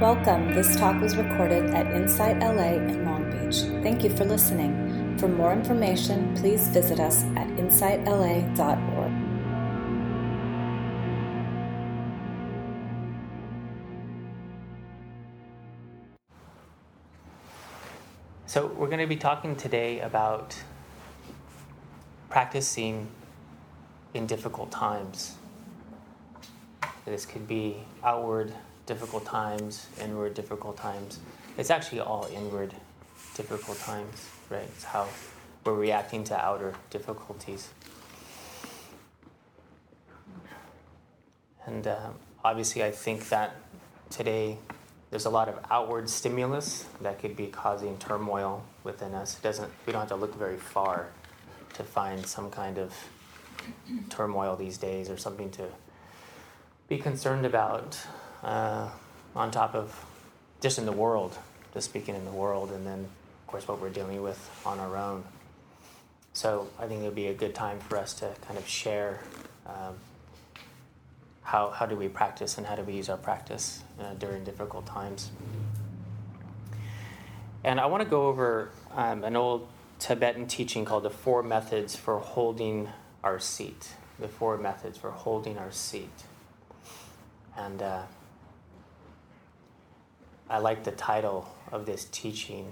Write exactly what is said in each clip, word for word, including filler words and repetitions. Welcome. This talk was recorded at Insight L A in Long Beach. Thank you for listening. For more information, please visit us at insight l a dot org. So we're going to be talking today about practicing in difficult times. This could be outward difficult times, inward difficult times. It's actually all inward difficult times, right? It's how we're reacting to outer difficulties. And uh, obviously I think that today there's a lot of outward stimulus that could be causing turmoil within us. It doesn't, we don't have to look very far to find some kind of turmoil these days or something to be concerned about uh, on top of just in the world, just speaking in the world, and then, of course, what we're dealing with on our own. So I think it would be a good time for us to kind of share um, How how do we practice and how do we use our practice uh, during difficult times? And I want to go over um, an old Tibetan teaching called the Four Methods for Holding Our Seat. The Four Methods for Holding Our Seat. And uh, I like the title of this teaching.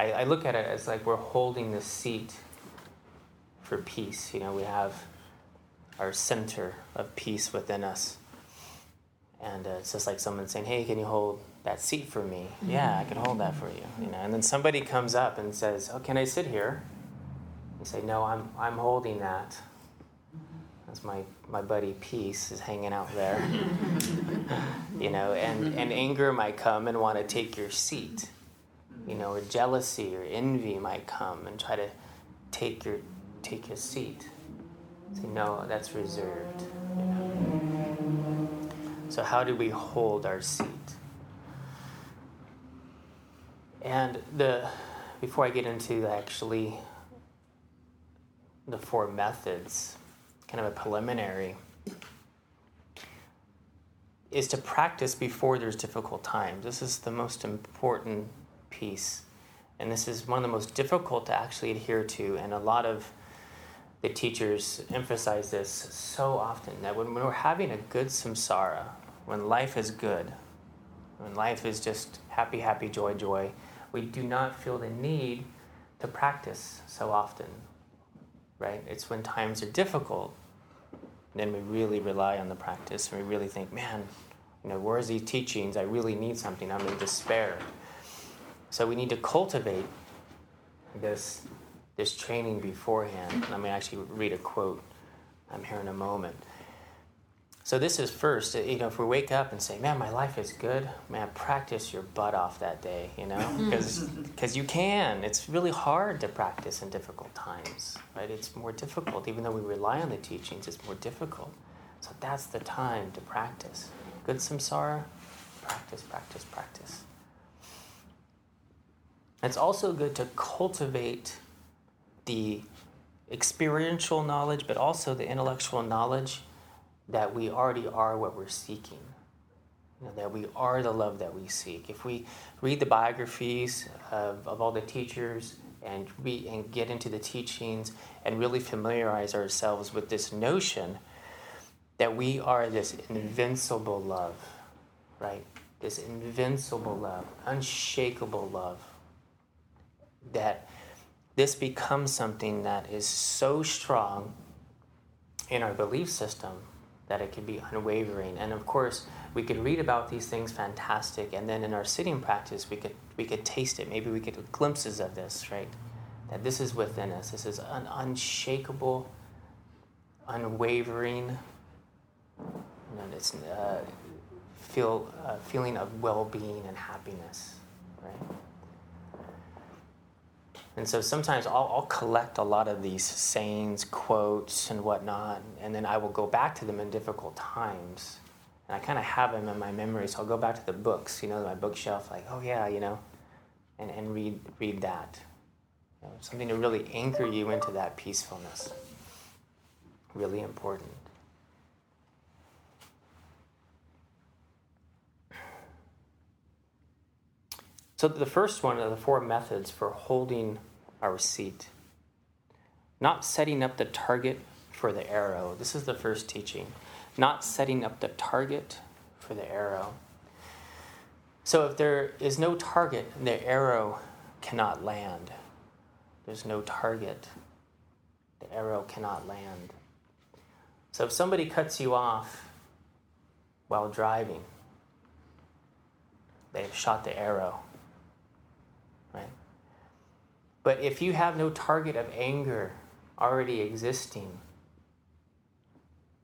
I, I look at it as like we're holding the seat for peace. You know, we have our center of peace within us. And uh, it's just like someone saying, hey, can you hold that seat for me? Mm-hmm. Yeah, I can hold that for you. You know. And then somebody comes up and says, oh, can I sit here? You say, no, I'm I'm holding that. That's my, my buddy Peace is hanging out there. You know, and, and anger might come and want to take your seat. You know, or jealousy or envy might come and try to take your take your seat. Say, no, that's reserved. You know? So how do we hold our seat? And the before I get into actually the four methods, kind of a preliminary, is to practice before there's difficult times. This is the most important piece. And this is one of the most difficult to actually adhere to, and a lot of the teachers emphasize this so often, that when, when we're having a good samsara, when life is good, when life is just happy, happy, joy, joy, we do not feel the need to practice so often, right? It's when times are difficult, then we really rely on the practice, and we really think, man, you know, where's these teachings? I really need something. I'm in despair. So we need to cultivate this This training beforehand. And I'm going to actually read a quote I'm here in a moment. So this is first, you know, if we wake up and say, man, my life is good, man, practice your butt off that day, you know, because because you can. It's really hard to practice in difficult times, right? It's more difficult. Even though we rely on the teachings, it's more difficult. So that's the time to practice. Good samsara, practice, practice, practice. It's also good to cultivate the experiential knowledge, but also the intellectual knowledge that we already are what we're seeking, you know, that we are the love that we seek. If we read the biographies of, of all the teachers and we and get into the teachings and really familiarize ourselves with this notion that we are this invincible love, right? This invincible love, unshakable love, that this becomes something that is so strong in our belief system that it can be unwavering. And of course, we could read about these things, fantastic, and then in our sitting practice, we could we could taste it. Maybe we could get glimpses of this, right? That this is within us. This is an unshakable, unwavering, you know, this, uh, feel uh, feeling of well-being and happiness, right? And so sometimes I'll, I'll collect a lot of these sayings, quotes, and whatnot, and then I will go back to them in difficult times. And I kind of have them in my memory, so I'll go back to the books, you know, my bookshelf, like, oh yeah, you know, and, and read read that. You know, something to really anchor you into that peacefulness. Really important. So the first one of the four methods for holding our seat, not setting up the target for the arrow. This is the first teaching, not setting up the target for the arrow. So if there is no target, the arrow cannot land. There's no target. The arrow cannot land. So if somebody cuts you off while driving, they've shot the arrow, right? But if you have no target of anger already existing,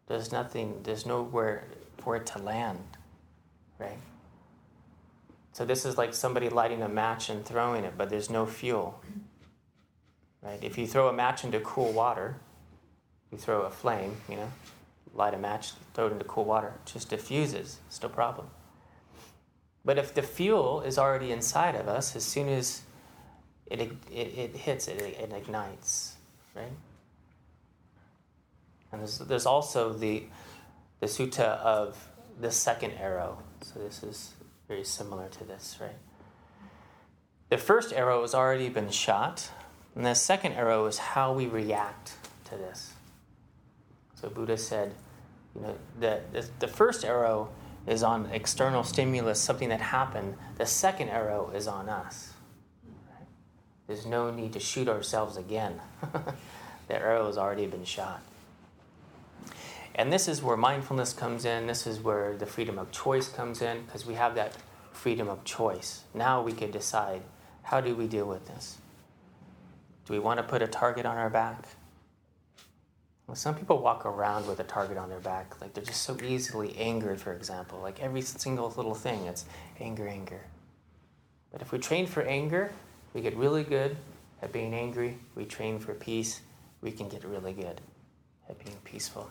there's nothing, there's nowhere for it to land, right? So this is like somebody lighting a match and throwing it, but there's no fuel, right? If you throw a match into cool water, you throw a flame, you know, light a match, throw it into cool water, it just diffuses, it's no problem. But if the fuel is already inside of us, as soon as it it, it hits, it, it ignites, right? And there's, there's also the the sutta of the second arrow. So this is very similar to this, right? The first arrow has already been shot, and the second arrow is how we react to this. So Buddha said, you know, that the, the first arrow is on external stimulus, something that happened. The second arrow is on us. Right? There's no need to shoot ourselves again. The arrow has already been shot. And this is where mindfulness comes in. This is where the freedom of choice comes in, because we have that freedom of choice. Now we can decide, how do we deal with this? Do we want to put a target on our back? Well, some people walk around with a target on their back, like they're just so easily angered, for example. Like every single little thing, it's anger, anger. But if we train for anger, we get really good at being angry. We train for peace, we can get really good at being peaceful.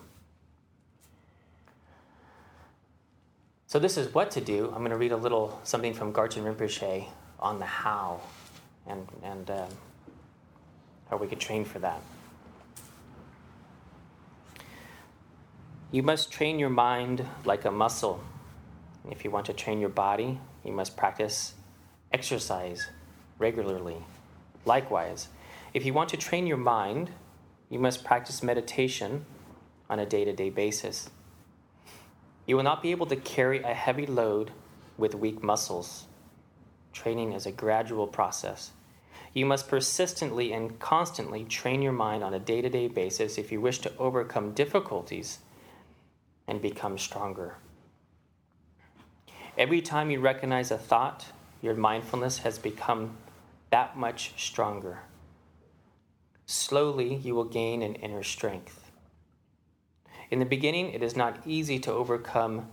So this is what to do. I'm going to read a little something from Garchen Rinpoche on the how and, and um, how we could train for that. You must train your mind like a muscle. If you want to train your body, you must practice exercise regularly. Likewise, if you want to train your mind, you must practice meditation on a day-to-day basis. You will not be able to carry a heavy load with weak muscles. Training is a gradual process. You must persistently and constantly train your mind on a day-to-day basis if you wish to overcome difficulties and become stronger. Every time you recognize a thought, your mindfulness has become that much stronger. Slowly, you will gain an inner strength. In the beginning, it is not easy to overcome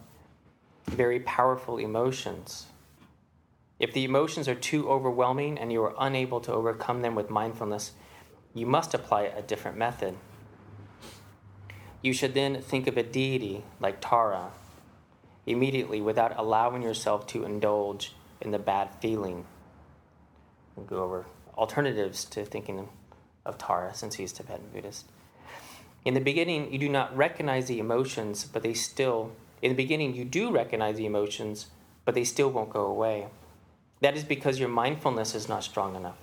very powerful emotions. If the emotions are too overwhelming and you are unable to overcome them with mindfulness, you must apply a different method. You should then think of a deity like Tara, immediately without allowing yourself to indulge in the bad feeling. We'll go over alternatives to thinking of Tara, since he's Tibetan Buddhist. In the beginning, you do not recognize the emotions, but they still, in the beginning, you do recognize the emotions, but they still won't go away. That is because your mindfulness is not strong enough.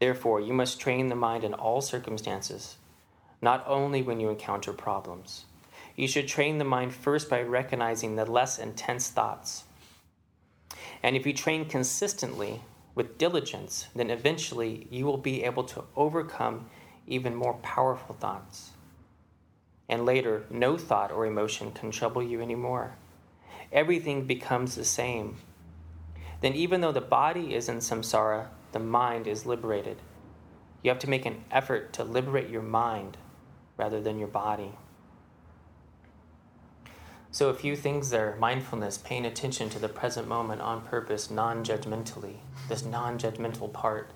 Therefore, you must train the mind in all circumstances, not only when you encounter problems. You should train the mind first by recognizing the less intense thoughts. And if you train consistently with diligence, then eventually you will be able to overcome even more powerful thoughts. And later, no thought or emotion can trouble you anymore. Everything becomes the same. Then even though the body is in samsara, the mind is liberated. You have to make an effort to liberate your mind rather than your body. So a few things there: mindfulness, paying attention to the present moment on purpose, non-judgmentally, this non-judgmental part.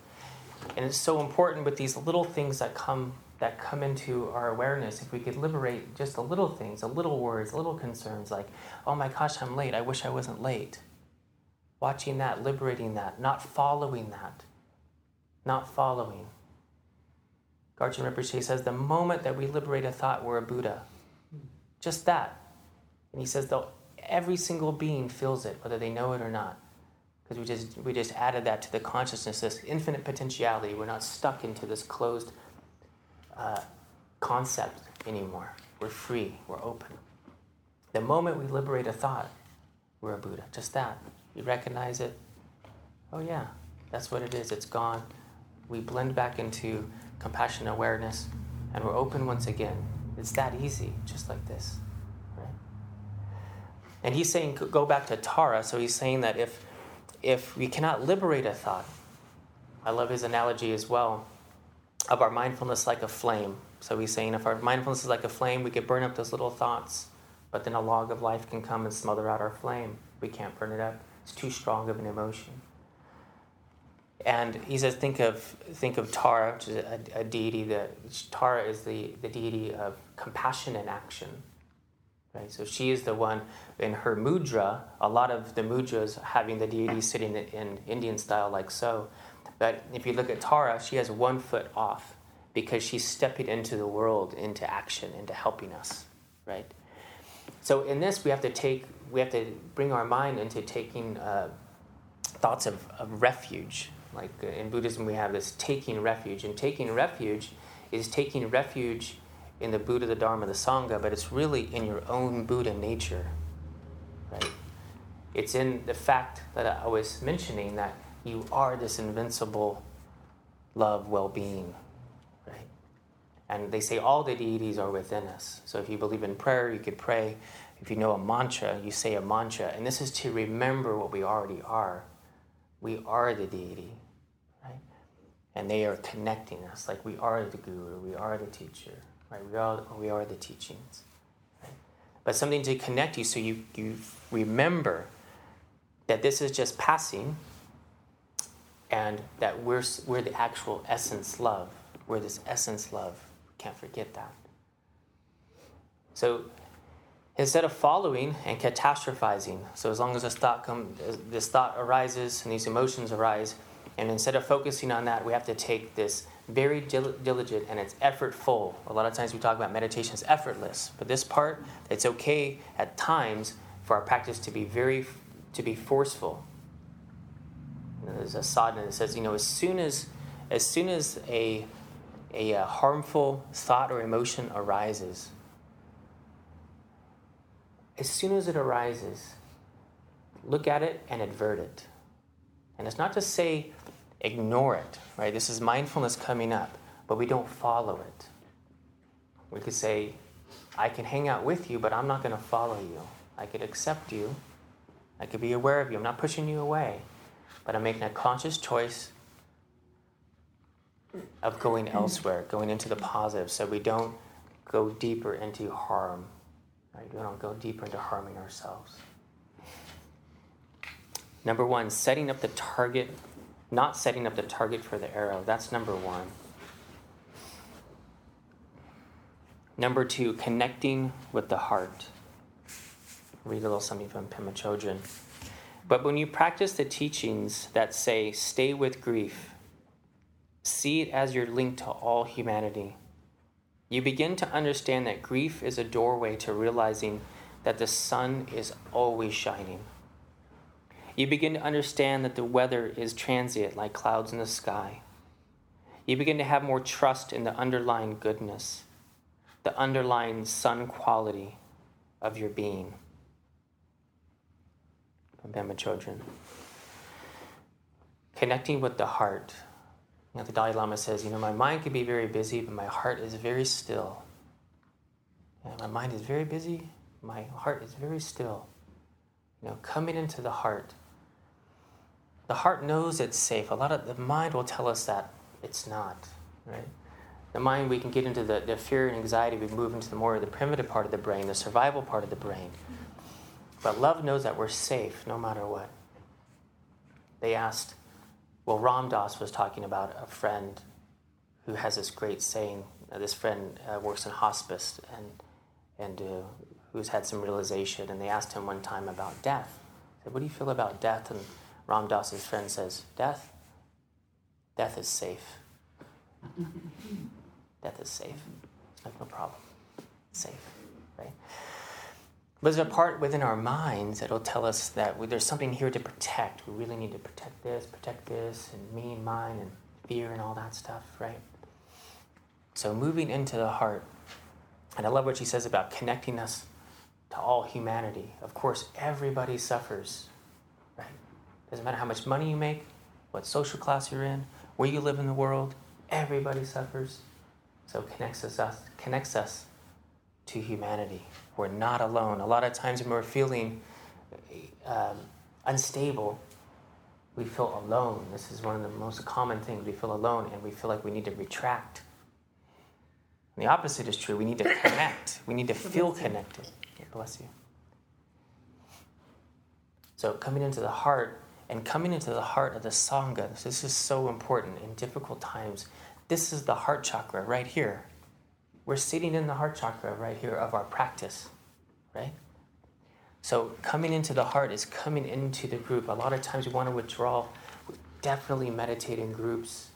And it's so important with these little things that come that come into our awareness. If we could liberate just the little things, the little worries, little concerns, like, oh my gosh, I'm late, I wish I wasn't late. Watching that, liberating that, not following that, not following. Garchen Rinpoche says, the moment that we liberate a thought, we're a Buddha. Just that. And he says, though, every single being feels it, whether they know it or not. because we just we just added that to the consciousness, this infinite potentiality. We're not stuck into this closed uh, concept anymore. We're free. We're open. The moment we liberate a thought, we're a Buddha. Just that. We recognize it. Oh yeah, that's what it is. It's gone. We blend back into compassion awareness, and we're open once again. It's that easy, just like this. Right? And he's saying, go back to Tara. So he's saying that if if we cannot liberate a thought, I love his analogy as well, of our mindfulness like a flame. So he's saying if our mindfulness is like a flame, we could burn up those little thoughts, but then a log of life can come and smother out our flame. We can't burn it up. It's too strong of an emotion. And he says, think of think of Tara, which is a, a deity that Tara is the, the deity of compassion and action, right? So she is the one in her mudra. A lot of the mudras having the deity sitting in Indian style like so, but if you look at Tara, she has one foot off because she's stepping into the world, into action, into helping us, right? So in this, we have to take, we have to bring our mind into taking uh, thoughts of, of refuge. Like in Buddhism, we have this taking refuge. And taking refuge is taking refuge in the Buddha, the Dharma, the Sangha, but it's really in your own Buddha nature, right? It's in the fact that I was mentioning that you are this invincible love, well-being, right? And they say all the deities are within us. So if you believe in prayer, you could pray. If you know a mantra, you say a mantra. And this is to remember what we already are. We are the deity, right? And they are connecting us. Like we are the guru, we are the teacher, right? We are we are the teachings, right? But something to connect you so you, you remember that this is just passing and that we're we're the actual essence love. We're this essence love. Can't forget that. So instead of following and catastrophizing, so as long as this thought come, this thought arises and these emotions arise, and instead of focusing on that, we have to take this very dil- diligent and it's effortful. A lot of times we talk about meditation is effortless, but this part, it's okay at times for our practice to be very, to be forceful. You know, there's a sadhana that says, you know, as soon as, as soon as a, a, a harmful thought or emotion arises. As soon as it arises, look at it and advert it. And it's not to say ignore it, right? This is mindfulness coming up, but we don't follow it. We could say, I can hang out with you, but I'm not going to follow you. I could accept you. I could be aware of you. I'm not pushing you away, but I'm making a conscious choice of going elsewhere, going into the positive, so we don't go deeper into harm. Right, we don't go deeper into harming ourselves. Number one, setting up the target, not setting up the target for the arrow. That's number one. Number two, connecting with the heart. Read a little something from Pema Chödrön. But when you practice the teachings that say, stay with grief, see it as your link to all humanity, you begin to understand that grief is a doorway to realizing that the sun is always shining. You begin to understand that the weather is transient like clouds in the sky. You begin to have more trust in the underlying goodness, the underlying sun quality of your being. From Pema Chodron. Connecting with the heart. You know, the Dalai Lama says, you know, my mind can be very busy, but my heart is very still. And my mind is very busy, my heart is very still. You know, coming into the heart. The heart knows it's safe. A lot of the mind will tell us that it's not, right? The mind, we can get into the, the fear and anxiety. We move into the more of the primitive part of the brain, the survival part of the brain. But love knows that we're safe no matter what. They asked, Well, Ram Dass was talking about a friend who has this great saying. Uh, this friend uh, works in hospice and and uh, who's had some realization. And they asked him one time about death. They said, what do you feel about death? And Ram Dass's friend says, death? Death is safe. Death is safe. It's like, no problem. It's safe, right? But there's a part within our minds that'll tell us that we, there's something here to protect. We really need to protect this, protect this, and me and mine, and fear and all that stuff, right? So moving into the heart, and I love what she says about connecting us to all humanity. Of course, everybody suffers, right? Doesn't matter how much money you make, what social class you're in, where you live in the world, everybody suffers. So it connects us, us, connects us to humanity. We're not alone. A lot of times when we're feeling um, unstable, we feel alone. This is one of the most common things. We feel alone and we feel like we need to retract. And the opposite is true. We need to connect. We need to feel connected. God bless you. So coming into the heart and coming into the heart of the Sangha, this is so important in difficult times. This is the heart chakra right here. We're sitting in the heart chakra right here of our practice, right? So coming into the heart is coming into the group. A lot of times we want to withdraw. We definitely meditate in groups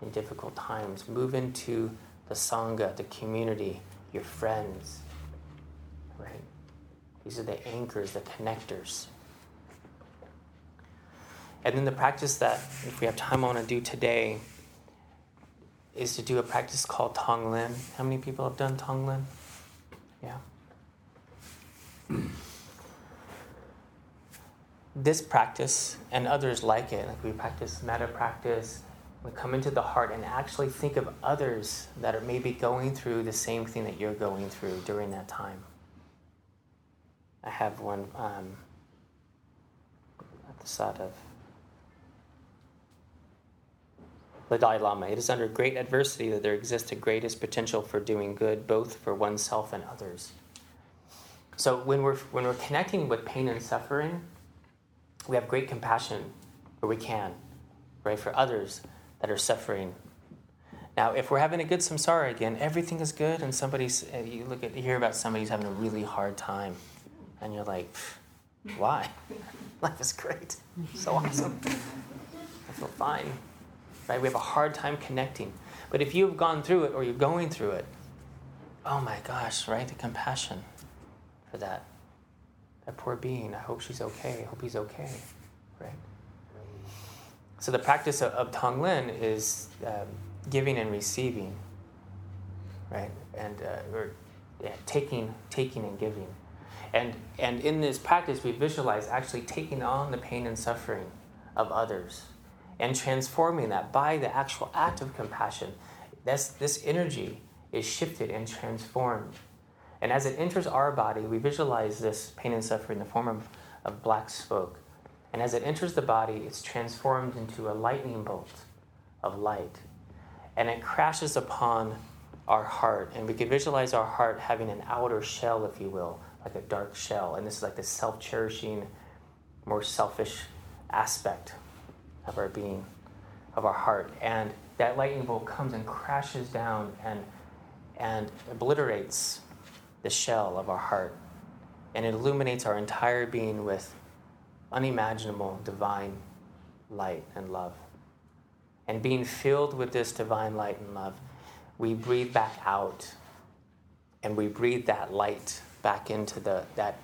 in difficult times. Move into the Sangha, the community, your friends, right? These are the anchors, the connectors. And then the practice that, if we have time, I want to do today is to do a practice called Tonglen. How many people have done Tonglen? Yeah. This practice, and others like it, like we practice metta practice, we come into the heart and actually think of others that are maybe going through the same thing that you're going through during that time. I have one um, at the side of the Dalai Lama. It is under great adversity that there exists the greatest potential for doing good, both for oneself and others. So when we're when we're connecting with pain and suffering, we have great compassion, or we can, right, for others that are suffering. Now, if we're having a good samsara again, everything is good, and somebody's you look at you hear about somebody's having a really hard time, and you're like, why? Life is great, so awesome. I feel fine. Right? We have a hard time connecting. But if you've gone through it or you're going through it, oh my gosh, right? The compassion for that. That poor being. I hope she's okay. I hope he's okay, right? So the practice of, of Tonglen is um, giving and receiving, right? And uh, or yeah, taking, taking and giving. And and in this practice, we visualize actually taking on the pain and suffering of others, and transforming that by the actual act of compassion. This, this energy is shifted and transformed. And as it enters our body, we visualize this pain and suffering in the form of, of black smoke. And as it enters the body, it's transformed into a lightning bolt of light. And it crashes upon our heart. And we can visualize our heart having an outer shell, if you will, like a dark shell. And this is like the self-cherishing, more selfish aspect of our being, of our heart. And that lightning bolt comes and crashes down and and obliterates the shell of our heart, and it illuminates our entire being with unimaginable divine light and love. And being filled with this divine light and love, we breathe back out, and we breathe that light back into the that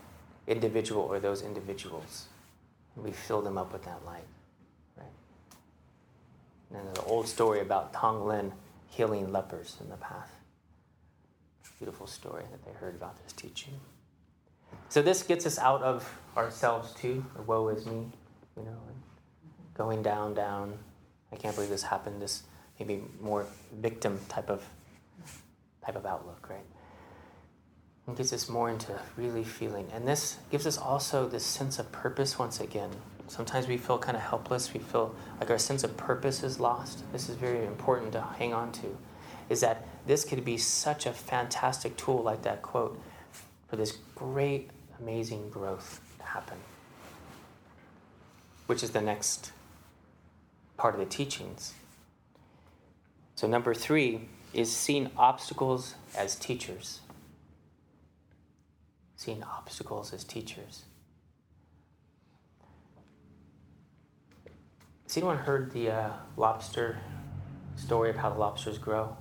individual or those individuals. And we fill them up with that light. And there's an old story about Tonglen healing lepers in the path. Beautiful story that they heard about this teaching. So this gets us out of ourselves too. The woe is me, you know, and going down, down. I can't believe this happened. This maybe more victim type of type of outlook, right? It gets us more into really feeling, and this gives us also this sense of purpose once again. Sometimes we feel kind of helpless. We feel like our sense of purpose is lost. This is very important to hang on to, is that this could be such a fantastic tool, like that quote, for this great, amazing growth to happen, which is the next part of the teachings. So number three is seeing obstacles as teachers. Seeing obstacles as teachers. Has anyone heard the uh, lobster story of how the lobsters grow?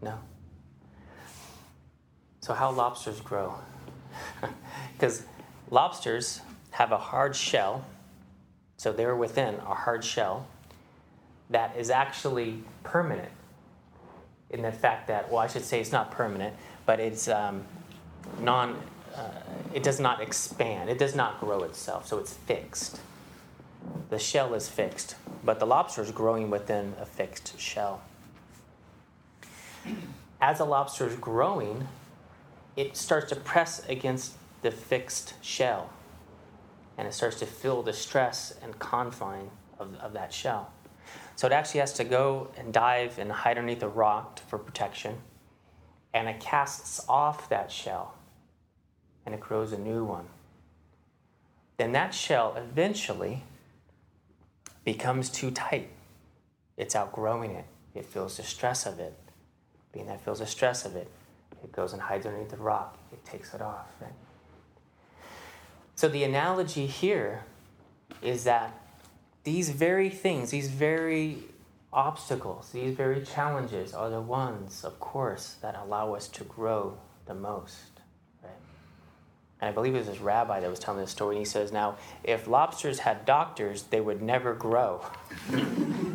No? So how lobsters grow because lobsters have a hard shell, so they're within a hard shell that is actually permanent. In the fact that, well, I should say it's not permanent, but it's um, non. Uh, it does not expand. It does not grow itself, so it's fixed. The shell is fixed, but the lobster is growing within a fixed shell. As a lobster is growing, it starts to press against the fixed shell, and it starts to feel the stress and confine of, of that shell. So it actually has to go and dive and hide underneath a rock for protection, and it casts off that shell, and it grows a new one. Then that shell eventually becomes too tight. It's outgrowing it. It feels the stress of it. Being that feels the stress of it, it goes and hides underneath the rock. It takes it off, right? So the analogy here is that these very things, these very obstacles, these very challenges are the ones, of course, that allow us to grow the most. And I believe it was this rabbi that was telling this story, and he says, now, if lobsters had doctors, they would never grow.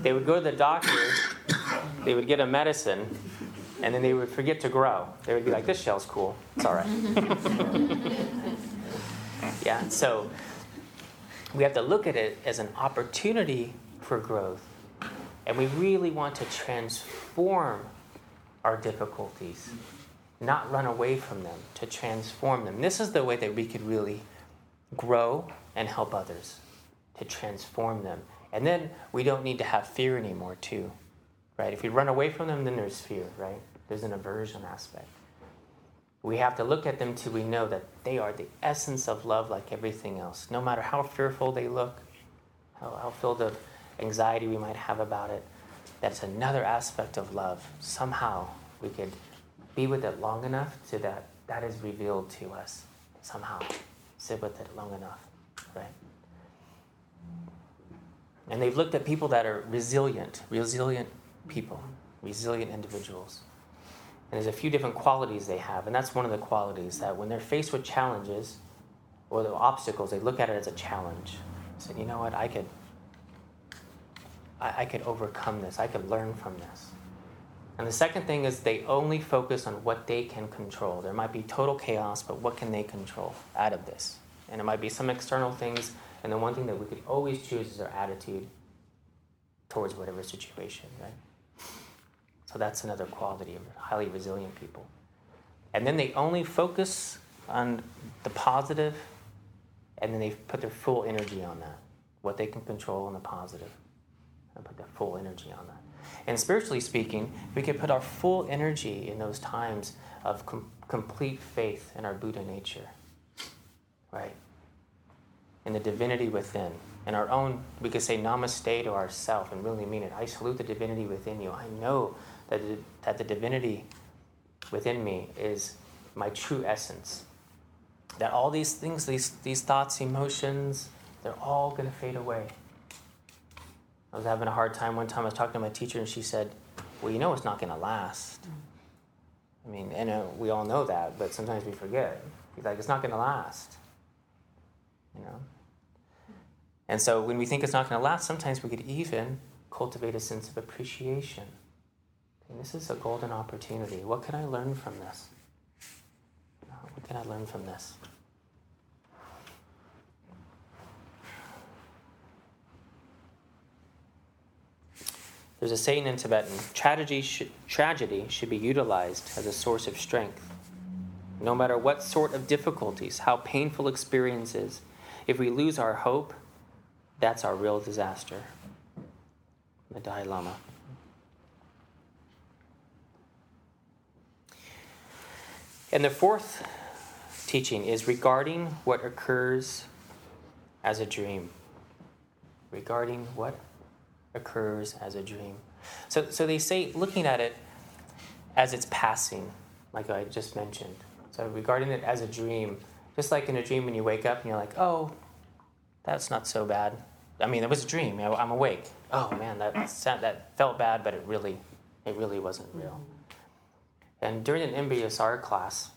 They would go to the doctor, they would get a medicine, and then they would forget to grow. They would be like, this shell's cool, it's all right. Yeah, so we have to look at it as an opportunity for growth. And we really want to transform our difficulties, not run away from them, to transform them. This is the way that we could really grow and help others, to transform them. And then we don't need to have fear anymore too, right? If we run away from them, then there's fear, right? There's an aversion aspect. We have to look at them till we know that they are the essence of love like everything else. No matter how fearful they look, how, how filled of anxiety we might have about it, that's another aspect of love. Somehow we could be with it long enough so that that is revealed to us somehow. Sit with it long enough, right? And they've looked at people that are resilient, resilient people, resilient individuals. And there's a few different qualities they have, and that's one of the qualities, that when they're faced with challenges or the obstacles, they look at it as a challenge. Say, you know what, I could, I, I could overcome this. I could learn from this. And the second thing is they only focus on what they can control. There might be total chaos, but what can they control out of this? And it might be some external things, and the one thing that we could always choose is our attitude towards whatever situation, right? So that's another quality of highly resilient people. And then they only focus on the positive, and then they put their full energy on that, what they can control on the positive, and put their full energy on that. And spiritually speaking, we can put our full energy in those times of com- complete faith in our Buddha nature, right? In the divinity within. In our own, we could say namaste to ourself and really mean it. I salute the divinity within you. I know that the, that the divinity within me is my true essence. That all these things, these, these thoughts, emotions, they're all going to fade away. I was having a hard time one time. I was talking to my teacher, and she said, well, you know it's not going to last. I mean, and uh, we all know that, but sometimes we forget. She's like, it's not going to last, you know? And so when we think it's not going to last, sometimes we could even cultivate a sense of appreciation. And this is a golden opportunity. What can I learn from this? What can I learn from this? There's a saying in Tibetan, tragedy, sh- tragedy should be utilized as a source of strength. No matter what sort of difficulties, how painful experiences, if we lose our hope, that's our real disaster. The Dalai Lama. And the fourth teaching is regarding what occurs as a dream. Regarding what occurs as a dream. So so they say looking at it as it's passing, like I just mentioned. So regarding it as a dream, just like in a dream when you wake up and you're like, oh, that's not so bad. I mean, it was a dream. I'm awake. Oh man, that sound, that felt bad, but it really, it really wasn't real. And during an M B S R class,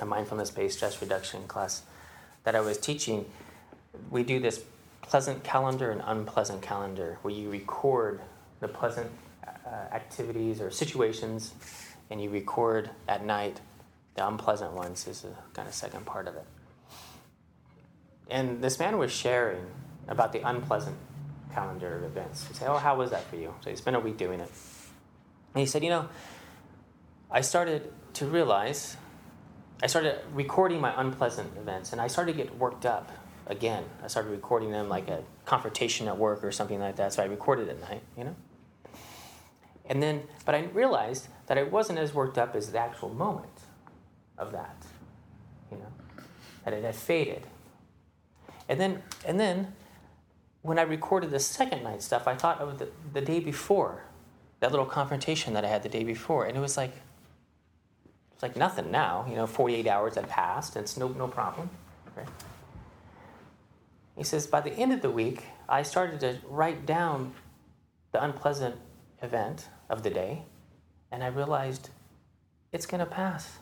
a mindfulness-based stress reduction class that I was teaching, we do this pleasant calendar and unpleasant calendar where you record the pleasant uh, activities or situations and you record at night the unpleasant ones is the kind of second part of it. And this man was sharing about the unpleasant calendar of events. He said, oh, how was that for you? So he spent a week doing it. And he said, you know, I started to realize, I started recording my unpleasant events, and I started to get worked up again. I started recording them like a confrontation at work or something like that, so I recorded at night, you know? And then, but I realized that I wasn't as worked up as the actual moment of that, you know, that it had faded. And then, and then, when I recorded the second night stuff, I thought of the, the day before, that little confrontation that I had the day before, and it was like, it's like nothing now, you know, forty-eight hours had passed, and it's no no problem, right? He says, by the end of the week, I started to write down the unpleasant event of the day, and I realized it's gonna pass.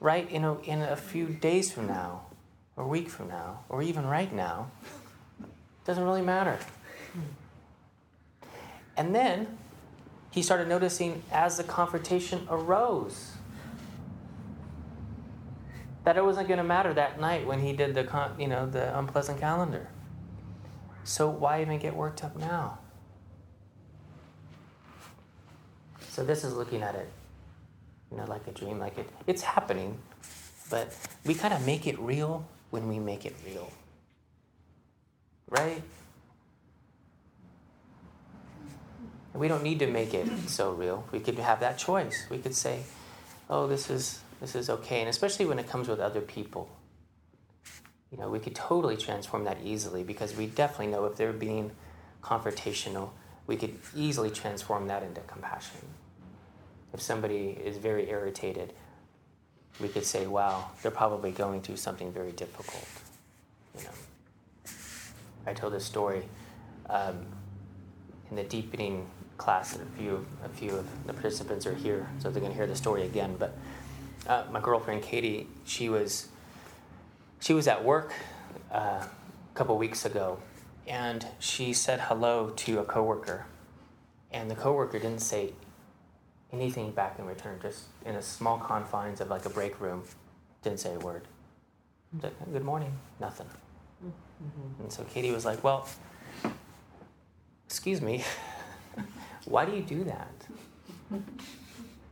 Right, you know, in a few days from now, or a week from now, or even right now, doesn't really matter. And then he started noticing as the confrontation arose that it wasn't going to matter that night when he did the con- you know the unpleasant calendar. So why even get worked up now? So this is looking at it, you know, like a dream, like it it's happening, but we kind of make it real when we make it real. Right? We don't need to make it so real. We could have that choice. We could say, oh, this is this is okay. And especially when it comes with other people. You know, we could totally transform that easily because we definitely know if they're being confrontational, we could easily transform that into compassion. If somebody is very irritated, we could say, wow, they're probably going through something very difficult. You know. I told this story um, in the deepening class, and a few, a few of the participants are here, so they're going to hear the story again. But uh, my girlfriend Katie, she was, she was at work uh, a couple weeks ago, and she said hello to a coworker, and the coworker didn't say anything back in return. Just in a small confines of like a break room, didn't say a word. Said, good morning, nothing. Mm-hmm. And so Katie was like, well, excuse me, why do you do that?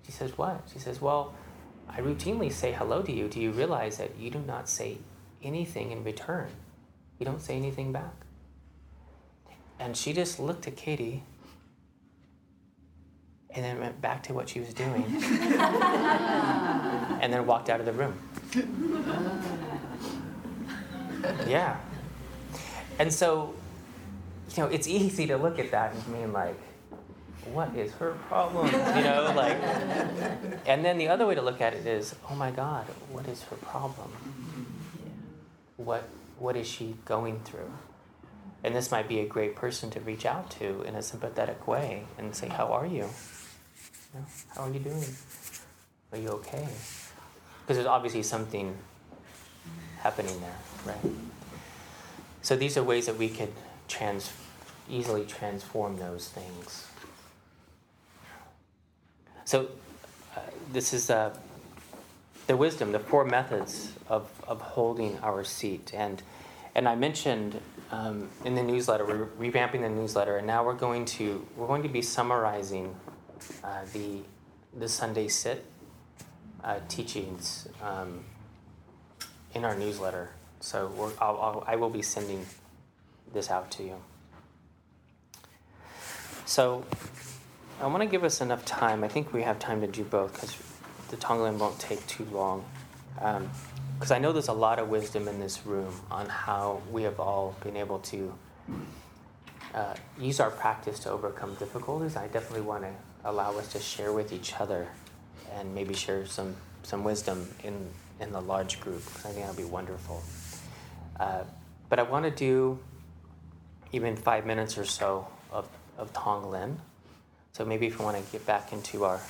She says, what? She says, well, I routinely say hello to you. Do you realize that you do not say anything in return? You don't say anything back. And she just looked at Katie and then went back to what she was doing and then walked out of the room. Yeah. And so, you know, it's easy to look at that and mean like, what is her problem? You know, like, and then the other way to look at it is, oh my God, what is her problem? What what is she going through? And this might be a great person to reach out to in a sympathetic way and say, how are you? You know, how are you doing? Are you okay? Because there's obviously something happening there, right? So these are ways that we could trans- easily transform those things. So uh, this is uh, the wisdom, the four methods of, of holding our seat. And and I mentioned um, in the newsletter, we're revamping the newsletter, and now we're going to we're going to be summarizing uh, the the Sunday sit uh, teachings. Um, in our newsletter, so we're, I'll, I'll, I will be sending this out to you. So I want to give us enough time. I think we have time to do both because the Tonglen won't take too long. Because um, I know there's a lot of wisdom in this room on how we have all been able to uh, use our practice to overcome difficulties. I definitely want to allow us to share with each other and maybe share some, some wisdom in in the large group. I think that'll be wonderful. Uh, but I want to do even five minutes or so of, of Tonglen. So maybe if we want to get back into our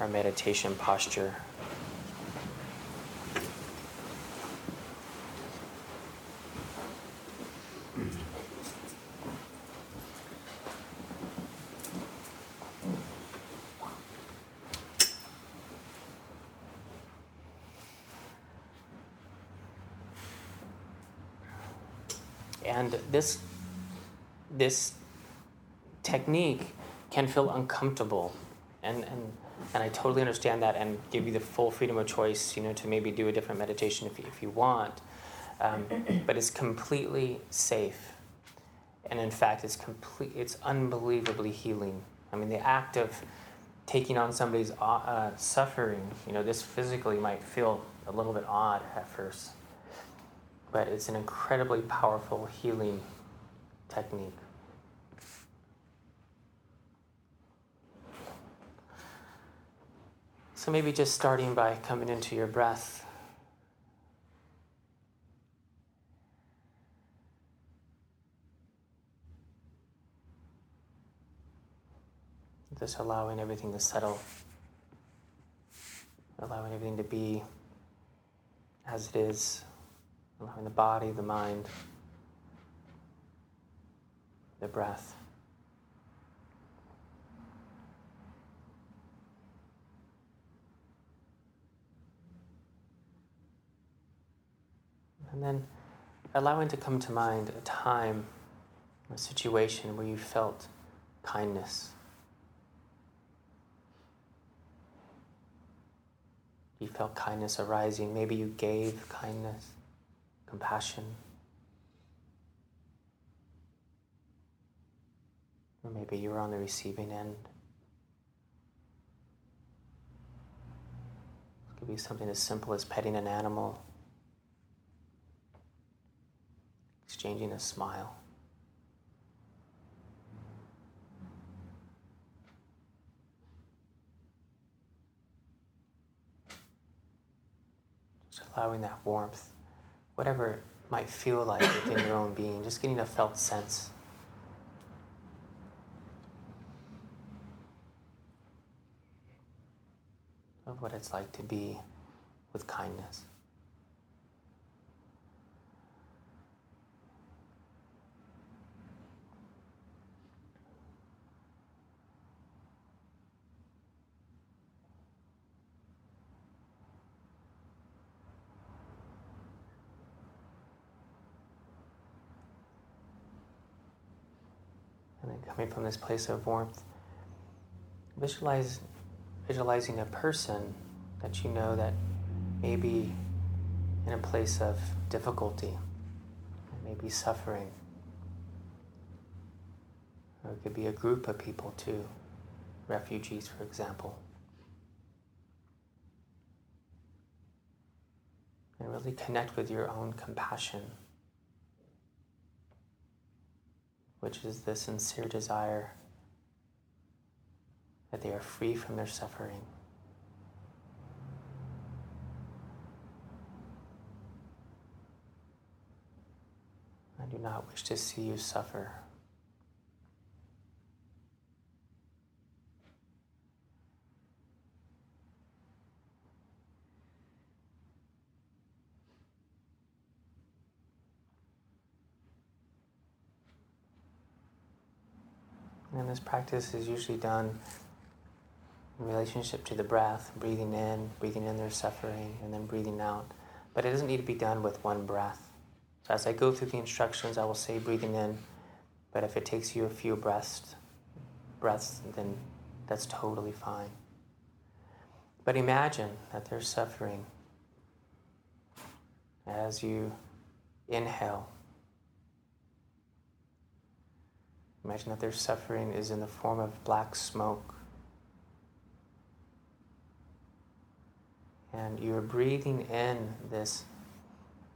our meditation posture. And this this technique can feel uncomfortable, and and and I totally understand that, and give you the full freedom of choice, you know, to maybe do a different meditation if you, if you want. Um, but it's completely safe, and in fact, it's complete. It's unbelievably healing. I mean, the act of taking on somebody's uh, suffering, you know, this physically might feel a little bit odd at first, but it's an incredibly powerful healing technique. So maybe just starting by coming into your breath. Just allowing everything to settle, allowing everything to be as it is, allowing the body, the mind, the breath. And then allowing to come to mind a time, a situation where you felt kindness. You felt kindness arising. Maybe you gave kindness, compassion. Or maybe you were on the receiving end. It could be something as simple as petting an animal, exchanging a smile. Just allowing that warmth, whatever it might feel like within your own being, just getting a felt sense. Of what it's like to be with kindness. Coming from this place of warmth, visualize, visualizing a person that you know that may be in a place of difficulty, maybe suffering, or it could be a group of people too, refugees, for example, and really connect with your own compassion, which is the sincere desire that they are free from their suffering. I do not wish to see you suffer. And this practice is usually done in relationship to the breath, breathing in, breathing in their suffering, and then breathing out. But it doesn't need to be done with one breath. So as I go through the instructions, I will say breathing in, but if it takes you a few breaths, breaths, then that's totally fine. But imagine that they're suffering. As you inhale, imagine that their suffering is in the form of black smoke. And you're breathing in this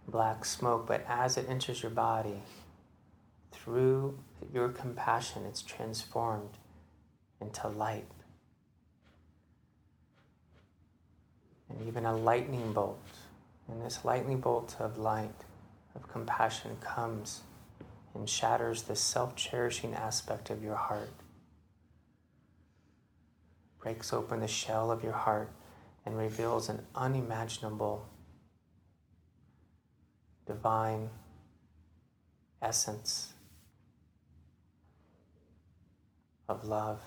black smoke, but as it enters your body, through your compassion, it's transformed into light. And even a lightning bolt. And this lightning bolt of light, of compassion, comes and shatters the self-cherishing aspect of your heart, breaks open the shell of your heart, and reveals an unimaginable, divine essence of love.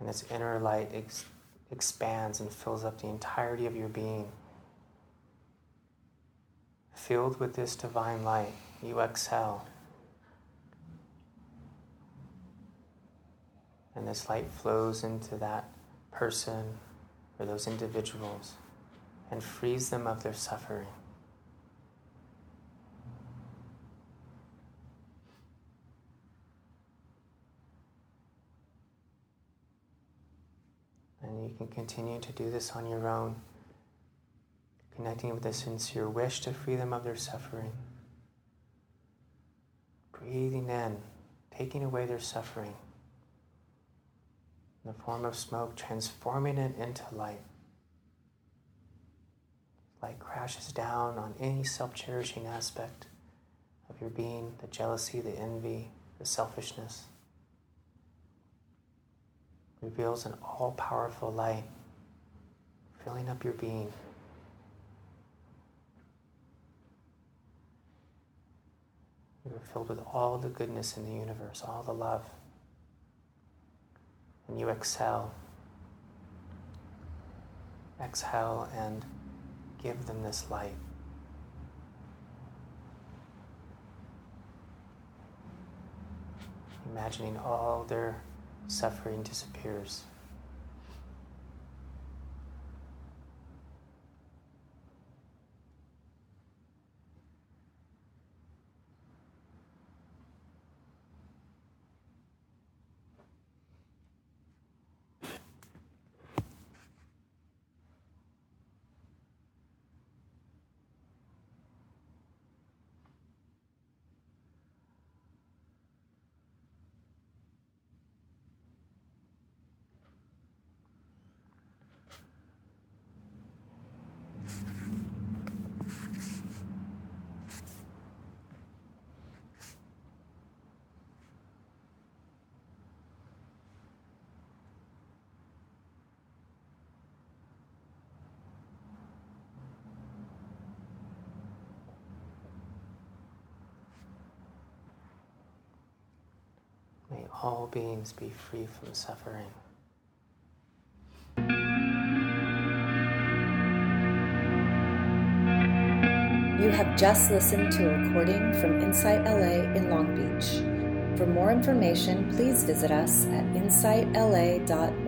And this inner light ex- expands and fills up the entirety of your being. Filled with this divine light, you exhale. And this light flows into that person or those individuals and frees them of their suffering. And you can continue to do this on your own, connecting with the sincere wish to free them of their suffering. Breathing in, taking away their suffering. In the form of smoke, transforming it into light. Light crashes down on any self-cherishing aspect of your being, the jealousy, the envy, the selfishness. Reveals an all-powerful light, filling up your being. You are filled with all the goodness in the universe, all the love. And you exhale. Exhale and give them this light. Imagining all their suffering disappears. May all beings be free from suffering. You have just listened to a recording from Insight L A in Long Beach. For more information, please visit us at insight l a dot org.